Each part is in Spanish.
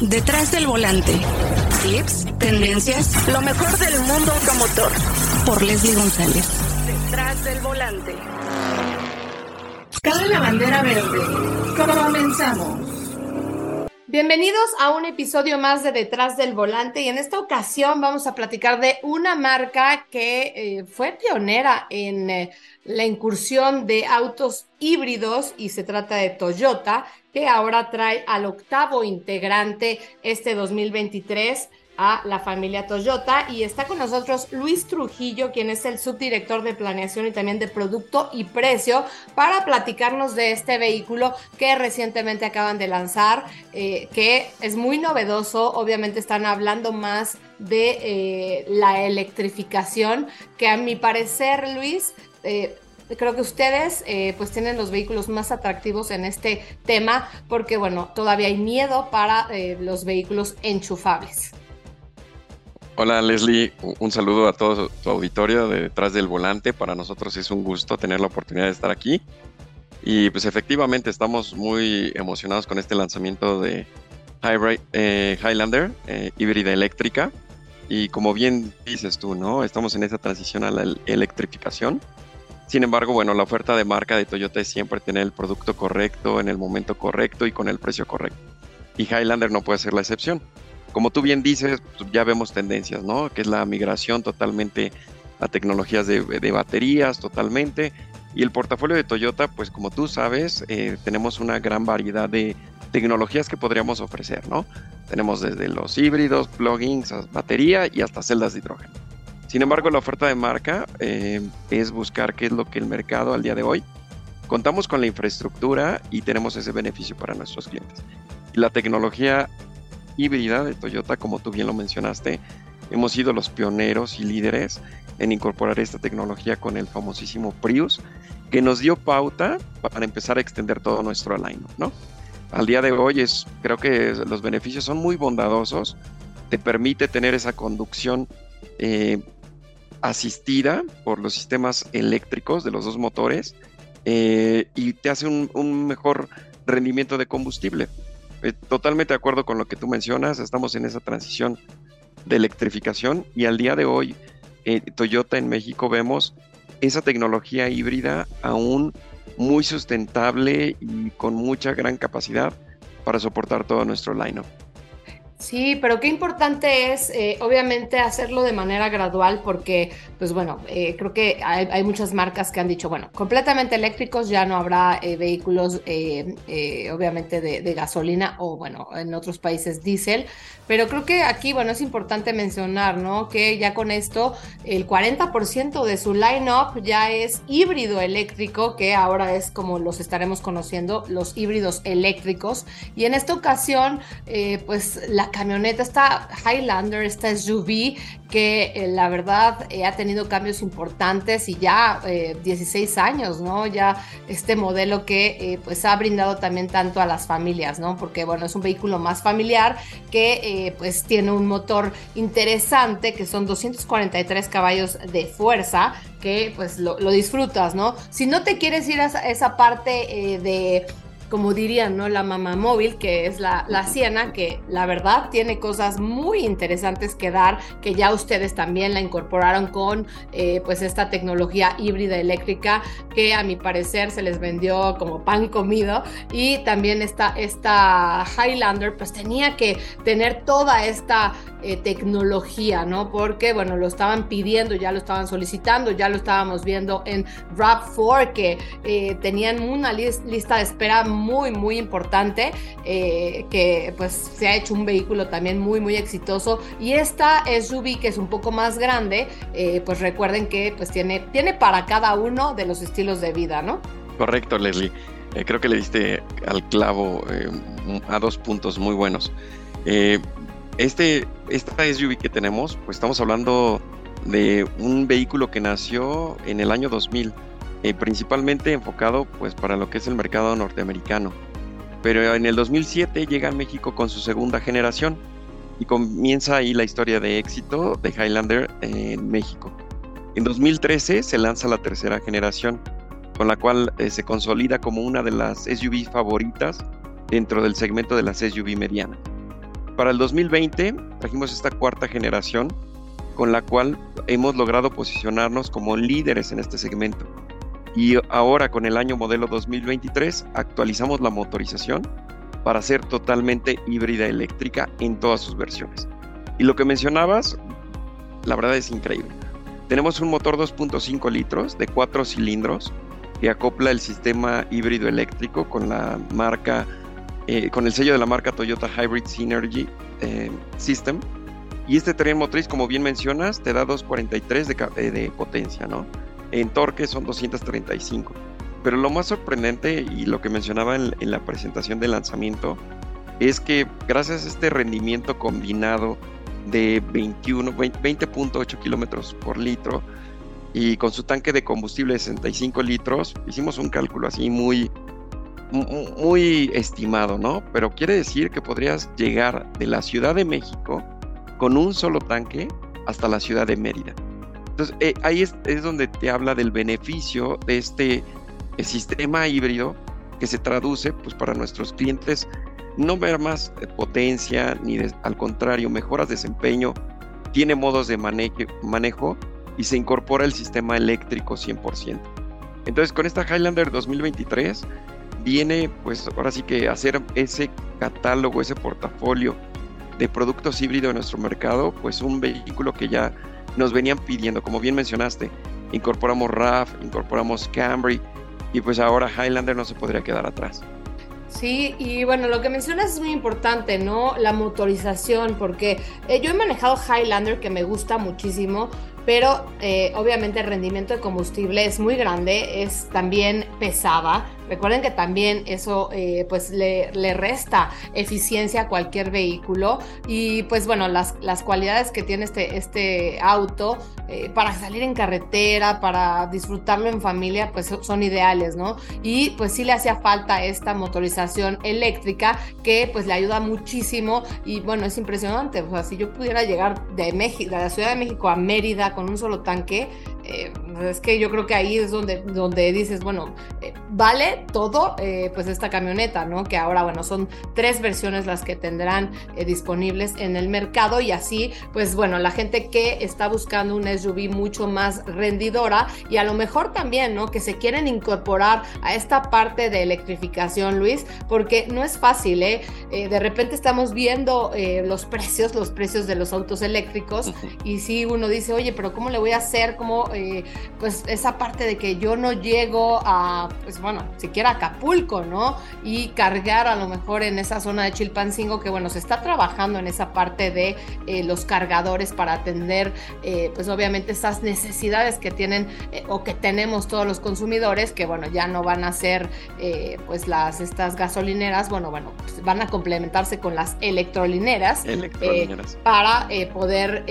Detrás del volante. Tips, tendencias, lo mejor del mundo automotor. Por Leslie González. Detrás del volante. Cabe la bandera verde. Comenzamos. Bienvenidos a un episodio más de Detrás del Volante, y en esta ocasión vamos a platicar de una marca que fue pionera en la incursión de autos híbridos, y se trata de Toyota, que ahora trae al 8º integrante este 2023 a la familia Toyota, y está con nosotros Luis Trujillo, quien es el subdirector de planeación y también de producto y precio, para platicarnos de este vehículo que recientemente acaban de lanzar, que es muy novedoso. Obviamente están hablando más de la electrificación, que a mi parecer, Luis, creo que ustedes pues tienen los vehículos más atractivos en este tema, porque bueno, todavía hay miedo para los vehículos enchufables. Hola Leslie, un saludo a todo tu auditorio de Detrás del Volante. Para nosotros es un gusto tener la oportunidad de estar aquí, y pues efectivamente estamos muy emocionados con este lanzamiento de Highlander, híbrida eléctrica, y como bien dices tú, ¿no? Estamos en esa transición a la electrificación. Sin embargo, bueno, la oferta de marca de Toyota es siempre tener el producto correcto, en el momento correcto y con el precio correcto, y Highlander no puede ser la excepción. Como tú bien dices, ya vemos tendencias, ¿no? Que es la migración totalmente a tecnologías de baterías, totalmente. Y el portafolio de Toyota, pues como tú sabes, tenemos una gran variedad de tecnologías que podríamos ofrecer, ¿no? Tenemos desde los híbridos, plugins, batería y hasta celdas de hidrógeno. Sin embargo, la oferta de marca es buscar qué es lo que el mercado al día de hoy. Contamos con la infraestructura y tenemos ese beneficio para nuestros clientes. Y la tecnología híbrida de Toyota, como tú bien lo mencionaste, hemos sido los pioneros y líderes en incorporar esta tecnología con el famosísimo Prius, que nos dio pauta para empezar a extender todo nuestro lineup, ¿no? Al día de hoy creo que los beneficios son muy bondadosos. Te permite tener esa conducción asistida por los sistemas eléctricos de los dos motores, y te hace un mejor rendimiento de combustible. Totalmente de acuerdo con lo que tú mencionas. Estamos en esa transición de electrificación, y al día de hoy Toyota en México vemos esa tecnología híbrida aún muy sustentable y con mucha gran capacidad para soportar todo nuestro lineup. Sí, pero qué importante es, obviamente, hacerlo de manera gradual, porque, pues bueno, creo que hay muchas marcas que han dicho, bueno, completamente eléctricos, ya no habrá vehículos, obviamente, de gasolina, o bueno, en otros países diésel. Pero creo que aquí, bueno, es importante mencionar, ¿no? Que ya con esto, el 40% de su line-up ya es híbrido eléctrico, que ahora es como los estaremos conociendo, los híbridos eléctricos. Y en esta ocasión, pues la camioneta, esta Highlander, esta SUV, que la verdad ha tenido cambios importantes, y ya 16 años, ¿no? Ya este modelo que pues ha brindado también tanto a las familias, ¿no? Porque bueno, es un vehículo más familiar que pues tiene un motor interesante, que son 243 caballos de fuerza, que pues lo disfrutas, ¿no? Si no te quieres ir a esa parte de, como dirían, ¿no?, la mamá móvil, que es la Sienna, que la verdad tiene cosas muy interesantes que dar, que ya ustedes también la incorporaron con pues esta tecnología híbrida eléctrica, que a mi parecer se les vendió como pan comido. Y también esta Highlander pues tenía que tener toda esta tecnología, ¿no? Porque bueno, lo estaban pidiendo, ya lo estaban solicitando, ya lo estábamos viendo en RAV4, que tenían una lista de espera muy, muy importante, que pues se ha hecho un vehículo también muy, muy exitoso. Y esta SUV, que es un poco más grande, pues recuerden que pues tiene para cada uno de los estilos de vida, ¿no? Correcto, Leslie. Creo que le diste al clavo a dos puntos muy buenos. Esta SUV que tenemos, pues estamos hablando de un vehículo que nació en el año 2000, principalmente enfocado pues para lo que es el mercado norteamericano. Pero en el 2007 llega a México con su segunda generación, y comienza ahí la historia de éxito de Highlander en México. En 2013 se lanza la tercera generación, con la cual se consolida como una de las SUV favoritas dentro del segmento de las SUV medianas. Para el 2020 trajimos esta cuarta generación, con la cual hemos logrado posicionarnos como líderes en este segmento. Y ahora, con el año modelo 2023, actualizamos la motorización para ser totalmente híbrida eléctrica en todas sus versiones. Y lo que mencionabas, la verdad es increíble. Tenemos un motor 2.5 litros de 4 cilindros que acopla el sistema híbrido eléctrico con la marca, con el sello de la marca Toyota Hybrid Synergy System. Y este tren motriz, como bien mencionas, te da 2.43 de potencia, ¿no? En torque son 235. Pero lo más sorprendente, y lo que mencionaba en la presentación del lanzamiento, es que gracias a este rendimiento combinado de 20.8 kilómetros por litro y con su tanque de combustible de 65 litros, hicimos un cálculo así muy estimado, ¿no? Pero quiere decir que podrías llegar de la Ciudad de México con un solo tanque hasta la ciudad de Mérida. Entonces ahí es donde te habla del beneficio de este sistema híbrido, que se traduce, pues, para nuestros clientes, no ver más potencia, ni al contrario, mejoras desempeño, tiene modos de manejo y se incorpora el sistema eléctrico 100%. Entonces, con esta Highlander 2023 viene, pues, ahora sí que hacer ese catálogo, ese portafolio de productos híbridos en nuestro mercado, pues un vehículo que ya nos venían pidiendo. Como bien mencionaste, incorporamos RAV, incorporamos Camry, y pues ahora Highlander no se podría quedar atrás. Sí, y bueno, lo que mencionas es muy importante, ¿no? La motorización, porque yo he manejado Highlander, que me gusta muchísimo, pero obviamente el rendimiento de combustible es muy grande, es también pesada. Recuerden que también eso pues le resta eficiencia a cualquier vehículo, y pues bueno, las cualidades que tiene este auto para salir en carretera, para disfrutarlo en familia, pues son ideales, ¿no? Y pues sí le hacía falta esta motorización eléctrica, que pues le ayuda muchísimo. Y bueno, es impresionante, o sea, si yo pudiera llegar de la Ciudad de México a Mérida con un solo tanque, es que yo creo que ahí es donde dices, bueno, vale todo pues esta camioneta, ¿no? Que ahora, bueno, son 3 versiones las que tendrán disponibles en el mercado, y así, pues bueno, la gente que está buscando una SUV mucho más rendidora, y a lo mejor también, ¿no?, que se quieren incorporar a esta parte de electrificación, Luis, porque no es fácil, de repente estamos viendo los precios de los autos eléctricos, y si uno dice, oye, pero ¿cómo le voy a hacer? ¿Cómo pues esa parte de que yo no llego a, pues bueno, siquiera Acapulco, ¿no? Y cargar a lo mejor en esa zona de Chilpancingo, que bueno, se está trabajando en esa parte de los cargadores para atender pues obviamente esas necesidades que tienen o que tenemos todos los consumidores, que bueno, ya no van a ser pues estas gasolineras, bueno, pues van a complementarse con las electrolineras. Para poder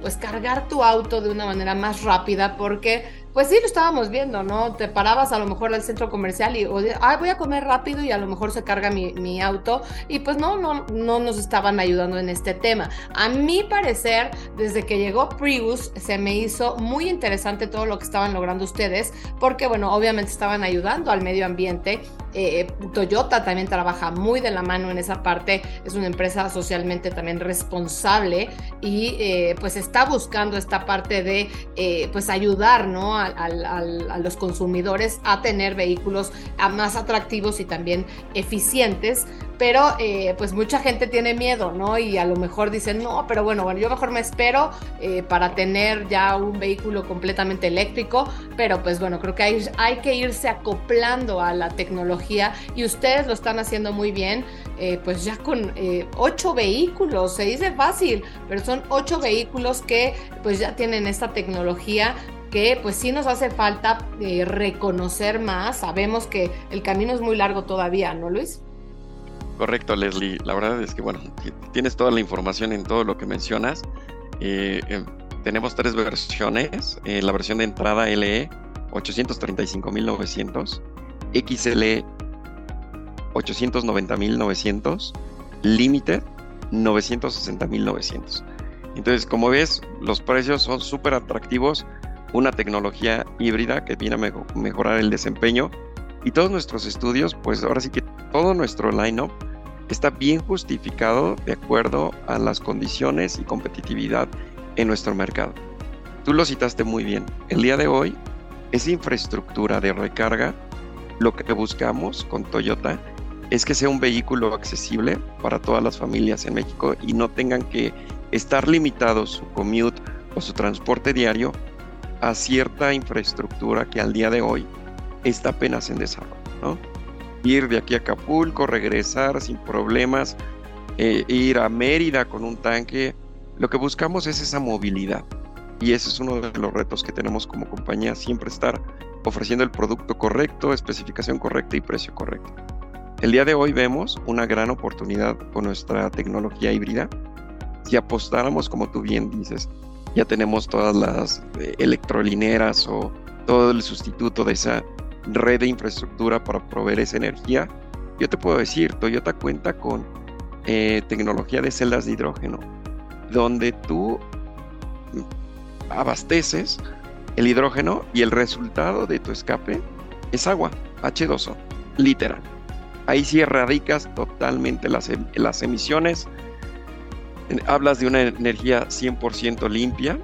pues cargar tu auto de una manera más rápida, porque pues sí, lo estábamos viendo, ¿no? Te parabas a lo mejor al centro comercial y voy a comer rápido, y a lo mejor se carga mi auto, y pues no nos estaban ayudando en este tema. A mi parecer, desde que llegó Prius, se me hizo muy interesante todo lo que estaban logrando ustedes, porque bueno, obviamente estaban ayudando al medio ambiente. Toyota también trabaja muy de la mano en esa parte, es una empresa socialmente también responsable, y pues está buscando esta parte de pues ayudar, ¿no?, a los consumidores a tener vehículos más atractivos y también eficientes. Pero pues mucha gente tiene miedo, ¿no? Y a lo mejor dicen, no, pero bueno, yo mejor me espero para tener ya un vehículo completamente eléctrico. Pero pues bueno, creo que hay que irse acoplando a la tecnología, y ustedes lo están haciendo muy bien, pues ya con 8 vehículos, se dice fácil, pero son 8 vehículos que pues ya tienen esta tecnología, que pues sí nos hace falta reconocer más. Sabemos que el camino es muy largo todavía, ¿no, Luis? Correcto, Leslie. La verdad es que, bueno, tienes toda la información en todo lo que mencionas. Tenemos 3 versiones. La versión de entrada LE 835.900, XLE 890.900, Limited 960.900. Entonces, como ves, los precios son súper atractivos. Una tecnología híbrida que viene a mejorar el desempeño. Y todos nuestros estudios, pues ahora sí que todo nuestro line-up está bien justificado de acuerdo a las condiciones y competitividad en nuestro mercado. Tú lo citaste muy bien. El día de hoy es infraestructura de recarga. Lo que buscamos con Toyota es que sea un vehículo accesible para todas las familias en México y no tengan que estar limitados su commute o su transporte diario a cierta infraestructura que al día de hoy está apenas en desarrollo, ¿no? Ir de aquí a Acapulco, regresar sin problemas, ir a Mérida con un tanque. Lo que buscamos es esa movilidad y ese es uno de los retos que tenemos como compañía, siempre estar ofreciendo el producto correcto, especificación correcta y precio correcto. El día de hoy vemos una gran oportunidad con nuestra tecnología híbrida. Si apostáramos, como tú bien dices, ya tenemos todas las electrolineras o todo el sustituto de esa red de infraestructura para proveer esa energía. Yo te puedo decir, Toyota cuenta con tecnología de celdas de hidrógeno, donde tú abasteces el hidrógeno y el resultado de tu escape es agua, H2O, literal. Ahí sí erradicas totalmente las emisiones. Hablas de una energía 100% limpia,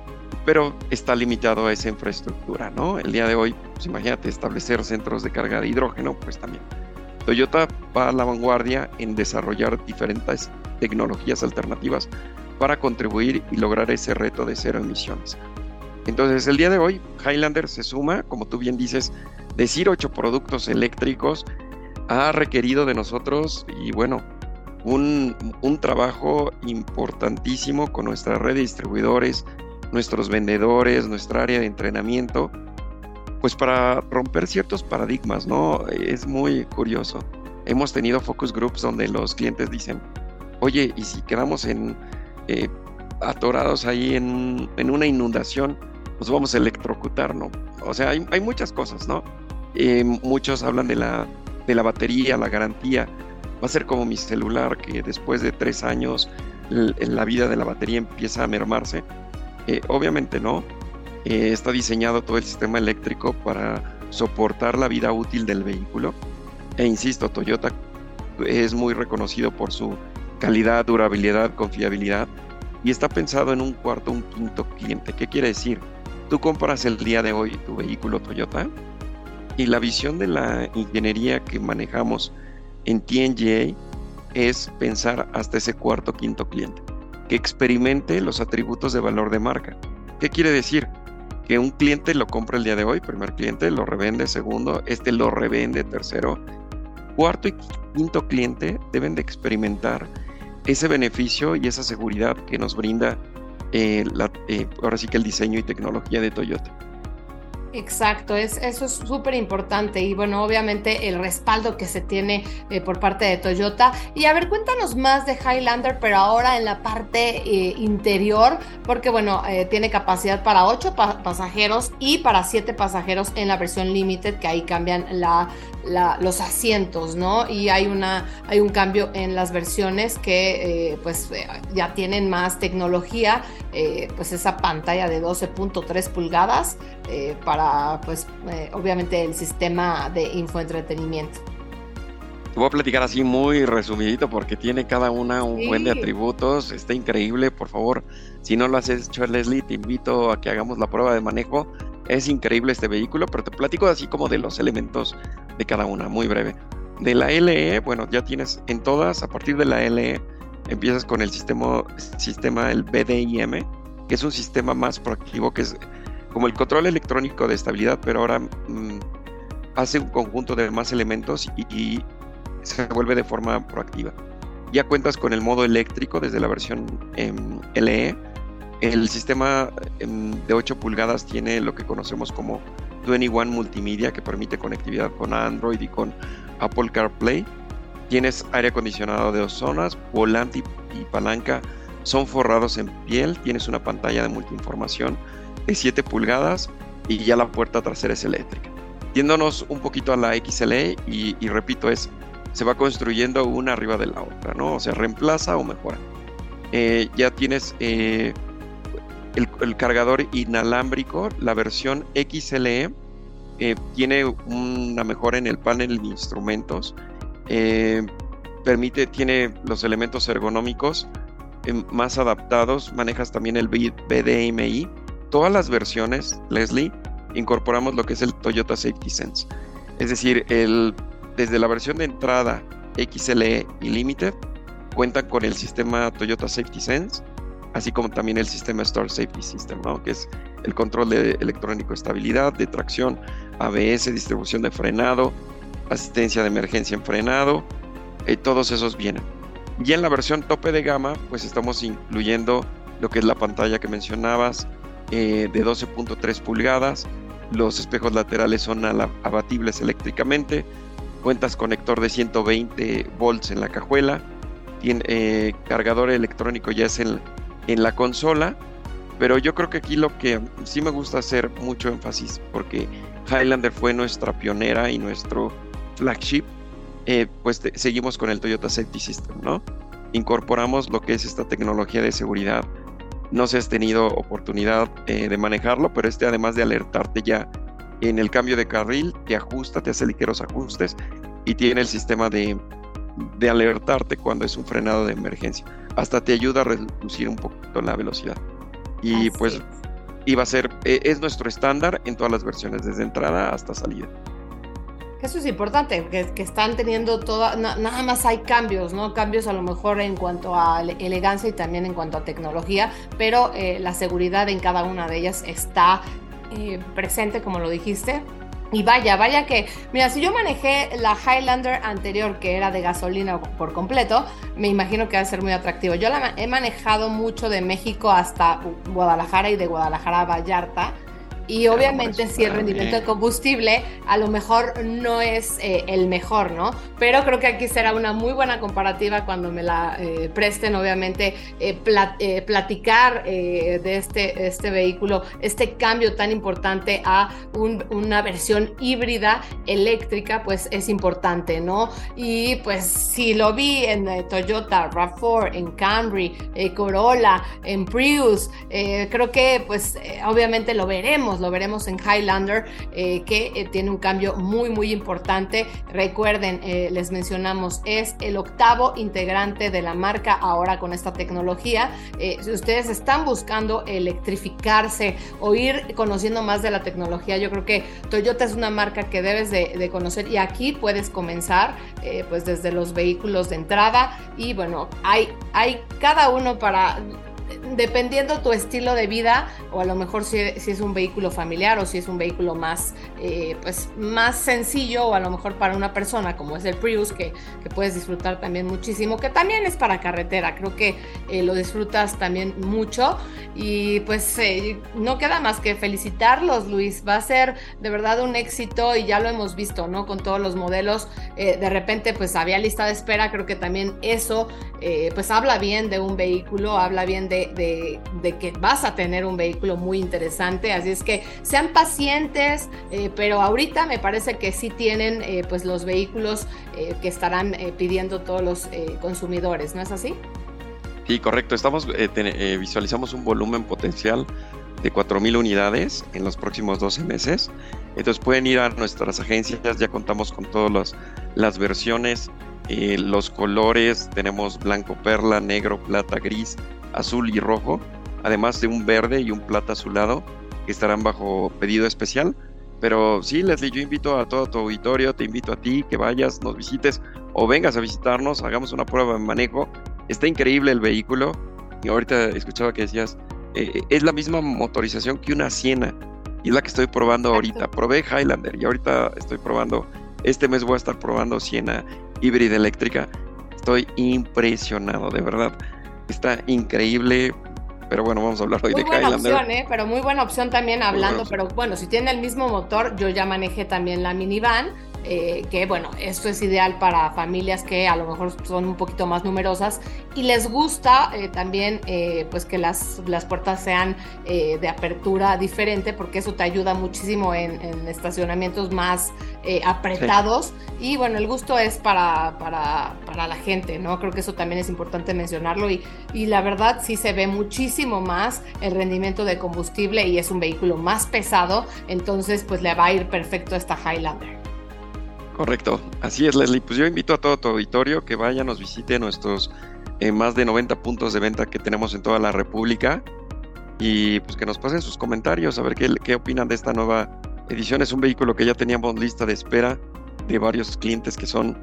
pero está limitado a esa infraestructura, ¿no? El día de hoy, pues imagínate, establecer centros de carga de hidrógeno, pues también. Toyota va a la vanguardia en desarrollar diferentes tecnologías alternativas para contribuir y lograr ese reto de cero emisiones. Entonces, el día de hoy, Highlander se suma, como tú bien dices, decir 8 productos eléctricos ha requerido de nosotros, y bueno, un trabajo importantísimo con nuestra red de distribuidores, nuestros vendedores, nuestra área de entrenamiento, pues para romper ciertos paradigmas, ¿no? Es muy curioso. Hemos tenido focus groups donde los clientes dicen, oye, y si quedamos atorados ahí en una inundación, nos vamos a electrocutar, ¿no? O sea, hay muchas cosas, ¿no? Muchos hablan de la batería, la garantía. Va a ser como mi celular, que después de 3 años la vida de la batería empieza a mermarse. Obviamente no. Está diseñado todo el sistema eléctrico para soportar la vida útil del vehículo. E insisto, Toyota es muy reconocido por su calidad, durabilidad, confiabilidad. Y está pensado en un cuarto, un quinto cliente. ¿Qué quiere decir? Tú compras el día de hoy tu vehículo Toyota y la visión de la ingeniería que manejamos en TNGA es pensar hasta ese cuarto, quinto cliente, que experimente los atributos de valor de marca. ¿Qué quiere decir? Que un cliente lo compra el día de hoy, primer cliente, lo revende, segundo, lo revende, tercero. Cuarto y quinto cliente deben de experimentar ese beneficio y esa seguridad que nos brinda ahora sí que el diseño y tecnología de Toyota. Exacto, eso es súper importante y bueno, obviamente el respaldo que se tiene por parte de Toyota. Y a ver, cuéntanos más de Highlander, pero ahora en la parte interior, porque bueno, tiene capacidad para 8 pasajeros y para 7 pasajeros en la versión Limited, que ahí cambian los asientos, ¿no? Y hay un cambio en las versiones que ya tienen más tecnología, pues esa pantalla de 12.3 pulgadas para obviamente el sistema de infoentretenimiento. Te voy a platicar así muy resumidito porque tiene cada una un buen de atributos, está increíble. Por favor, si no lo has hecho, Leslie, te invito a que hagamos la prueba de manejo. Es increíble este vehículo, pero te platico así como de los elementos de cada una, muy breve. De la LE, bueno, ya tienes en todas, a partir de la LE empiezas con el sistema el BDIM, que es un sistema más proactivo, que es como el control electrónico de estabilidad, pero ahora hace un conjunto de más elementos y se vuelve de forma proactiva. Ya cuentas con el modo eléctrico desde la versión LE. El sistema de 8 pulgadas tiene lo que conocemos como 21 Multimedia, que permite conectividad con Android y con Apple CarPlay. Tienes aire acondicionado de 2 zonas, volante y palanca son forrados en piel. Tienes una pantalla de multiinformación de 7 pulgadas y ya la puerta trasera es eléctrica. Yéndonos un poquito a la XLE y repito, se va construyendo una arriba de la otra, ¿no? O sea, reemplaza o mejora. Ya tienes el cargador inalámbrico. La versión XLE tiene una mejora en el panel de instrumentos, tiene los elementos ergonómicos más adaptados, manejas también el BDIM. Todas las versiones, Leslie, incorporamos lo que es el Toyota Safety Sense. Es decir, desde la versión de entrada XLE y Limited, cuentan con el sistema Toyota Safety Sense, así como también el sistema Star Safety System, ¿no? Que es el control de electrónico de estabilidad, de tracción, ABS, distribución de frenado, asistencia de emergencia en frenado, todos esos vienen. Y en la versión tope de gama, pues estamos incluyendo lo que es la pantalla que mencionabas, de 12.3 pulgadas, los espejos laterales son abatibles eléctricamente, cuentas conector de 120 volts en la cajuela, tiene cargador electrónico ya es en la consola, pero yo creo que aquí lo que sí me gusta hacer mucho énfasis, porque Highlander fue nuestra pionera y nuestro flagship, pues seguimos con el Toyota Safety System, ¿no? Incorporamos lo que es esta tecnología de seguridad. No sé si has tenido oportunidad de manejarlo, pero además de alertarte ya en el cambio de carril, te ajusta, te hace ligeros ajustes y tiene el sistema de alertarte cuando es un frenado de emergencia. Hasta te ayuda a reducir un poquito la velocidad. Y pues iba a ser, es nuestro estándar en todas las versiones, desde entrada hasta salida. Eso es importante, que están teniendo nada más hay cambios, ¿no? Cambios a lo mejor en cuanto a elegancia y también en cuanto a tecnología, pero la seguridad en cada una de ellas está presente, como lo dijiste. Y vaya que, mira, si yo manejé la Highlander anterior, que era de gasolina por completo, me imagino que va a ser muy atractivo. Yo la he manejado mucho de México hasta Guadalajara y de Guadalajara a Vallarta. Y obviamente si el rendimiento de combustible a lo mejor no es el mejor, ¿no? Pero creo que aquí será una muy buena comparativa cuando me la presten, obviamente, platicar de este vehículo, este cambio tan importante a una versión híbrida eléctrica, pues es importante, ¿no? Y pues si lo vi en Toyota, RAV4, en Camry, Corolla, en Prius, creo que pues obviamente lo veremos en Highlander, que tiene un cambio muy, muy importante. Recuerden, les mencionamos, es el octavo integrante de la marca ahora con esta tecnología. Si ustedes están buscando electrificarse o ir conociendo más de la tecnología, yo creo que Toyota es una marca que debes de conocer, y aquí puedes comenzar pues desde los vehículos de entrada. Y bueno, hay cada uno para... Dependiendo tu estilo de vida, o a lo mejor si es un vehículo familiar o si es un vehículo más, pues más sencillo, o a lo mejor para una persona como es el Prius, que puedes disfrutar también muchísimo, que también es para carretera, creo que lo disfrutas también mucho. Y pues no queda más que felicitarlos, Luis, va a ser de verdad un éxito, y ya lo hemos visto, ¿no? Con todos los modelos, de repente pues había lista de espera. Creo que también eso pues habla bien de un vehículo, habla bien de que vas a tener un vehículo muy interesante. Así es que sean pacientes, pero ahorita me parece que sí tienen pues los vehículos que estarán pidiendo todos los consumidores, ¿no es así? Sí, correcto. Estamos visualizamos un volumen potencial de 4,000 unidades en los próximos 12 meses. Entonces pueden ir a nuestras agencias, ya contamos con todas las versiones, los colores, tenemos blanco perla, negro, plata, gris, azul y rojo, además de un verde y un plata azulado que estarán bajo pedido especial. Pero sí, Leslie, yo invito a todo tu auditorio, te invito a ti que vayas, nos visites o vengas a visitarnos, hagamos una prueba de manejo. Está increíble el vehículo, y ahorita escuchaba que decías, es la misma motorización que una Sienna, y es la que estoy probando ahorita. Probé Highlander y ahorita estoy probando, este mes voy a estar probando Sienna híbrida eléctrica. Estoy impresionado, de verdad. Está increíble, pero bueno, vamos a hablar hoy de Highlander. Muy buena opción, pero muy buena opción también hablando, pero bueno, si tiene el mismo motor, yo ya manejé también la minivan, que bueno, esto es ideal para familias que a lo mejor son un poquito más numerosas y les gusta también pues que las puertas sean de apertura diferente, porque eso te ayuda muchísimo en estacionamientos más apretados. Sí. Y bueno, el gusto es para la gente, ¿no? Creo que eso también es importante mencionarlo, y la verdad sí se ve muchísimo más el rendimiento de combustible, y es un vehículo más pesado, entonces pues le va a ir perfecto a esta Highlander. Correcto, así es, Leslie. Pues yo invito a todo tu auditorio que vaya, nos visite nuestros más de 90 puntos de venta que tenemos en toda la República y pues que nos pasen sus comentarios a ver qué opinan de esta nueva edición. Es un vehículo que ya teníamos lista de espera de varios clientes que son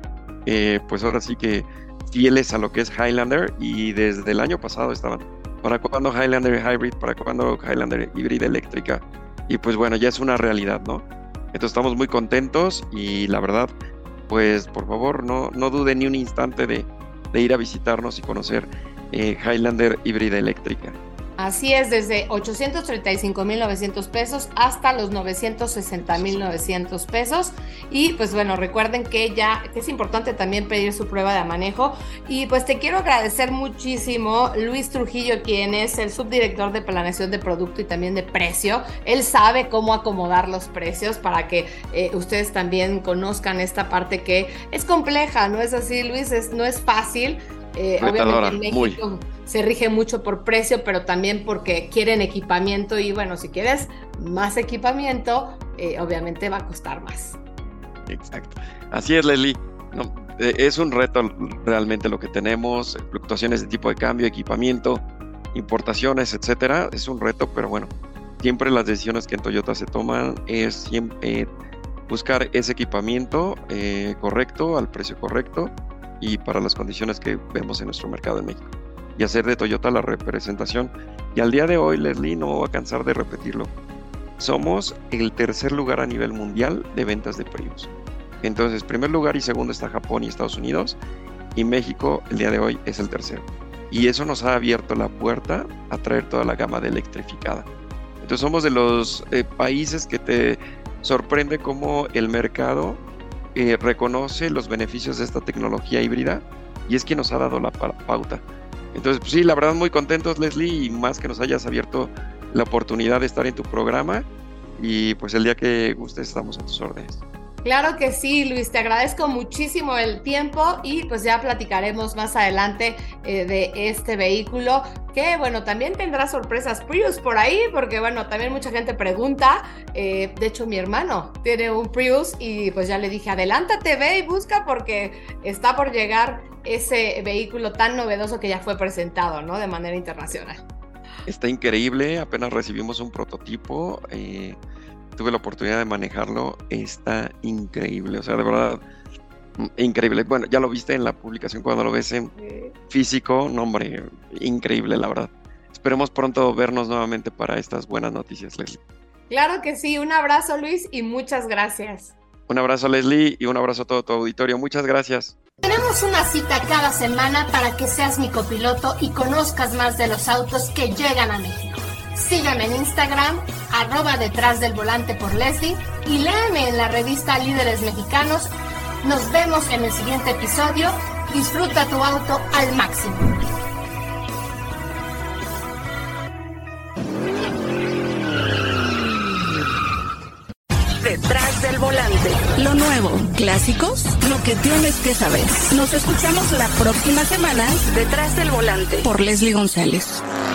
pues ahora sí que fieles a lo que es Highlander, y desde el año pasado estaban, ¿para cuándo Highlander Hybrid? ¿Para cuándo Highlander híbrida eléctrica? Y pues bueno, ya es una realidad, ¿no? Entonces estamos muy contentos y la verdad, pues por favor no duden ni un instante de ir a visitarnos y conocer Highlander híbrida eléctrica. Así es, desde $835,900 hasta los $960,900. Y pues bueno, recuerden que es importante también pedir su prueba de manejo. Y pues te quiero agradecer muchísimo, Luis Trujillo, quien es el subdirector de planeación de producto y también de precio. Él sabe cómo acomodar los precios para que ustedes también conozcan esta parte que es compleja, ¿no es así, Luis? No es fácil. Obviamente en México se rige mucho por precio, pero también porque quieren equipamiento, y bueno, si quieres más equipamiento, obviamente va a costar más. Exacto, así es, Leslie. Es un reto realmente lo que tenemos, fluctuaciones de tipo de cambio, equipamiento, importaciones, etcétera. Es un reto, pero bueno, siempre las decisiones que en Toyota se toman es siempre buscar ese equipamiento correcto, al precio correcto y para las condiciones que vemos en nuestro mercado en México, y hacer de Toyota la representación. Y al día de hoy, Leslie, no va a cansar de repetirlo, somos el tercer lugar a nivel mundial de ventas de Prius. Entonces, primer lugar y segundo está Japón y Estados Unidos, y México el día de hoy es el tercero, y eso nos ha abierto la puerta a traer toda la gama de electrificada. Entonces somos de los países que te sorprende cómo el mercado reconoce los beneficios de esta tecnología híbrida, y es que nos ha dado la pauta. Entonces, pues sí, la verdad, muy contentos, Leslie, y más que nos hayas abierto la oportunidad de estar en tu programa, y pues el día que gustes estamos a tus órdenes. Claro que sí, Luis, te agradezco muchísimo el tiempo, y pues ya platicaremos más adelante de este vehículo, que bueno, también tendrá sorpresas Prius por ahí, porque bueno, también mucha gente pregunta, de hecho mi hermano tiene un Prius y pues ya le dije, adelántate, ve y busca, porque está por llegar ese vehículo tan novedoso que ya fue presentado, ¿no?, de manera internacional. Está increíble, apenas recibimos un prototipo, tuve la oportunidad de manejarlo, está increíble, o sea, de verdad, increíble. Bueno, ya lo viste en la publicación, cuando lo ves en físico, no hombre, increíble, la verdad. Esperemos pronto vernos nuevamente para estas buenas noticias, Leslie. Claro que sí, un abrazo, Luis, y muchas gracias. Un abrazo, Leslie, y un abrazo a todo tu auditorio, muchas gracias. Tenemos una cita cada semana para que seas mi copiloto y conozcas más de los autos que llegan a México. Síganme en Instagram, @detrásdelvolante por Leslie, y léanme en la revista Líderes Mexicanos. Nos vemos en el siguiente episodio. Disfruta tu auto al máximo. Detrás del volante. Lo nuevo, clásicos, lo que tienes que saber. Nos escuchamos la próxima semana. Detrás del volante. Por Leslie González.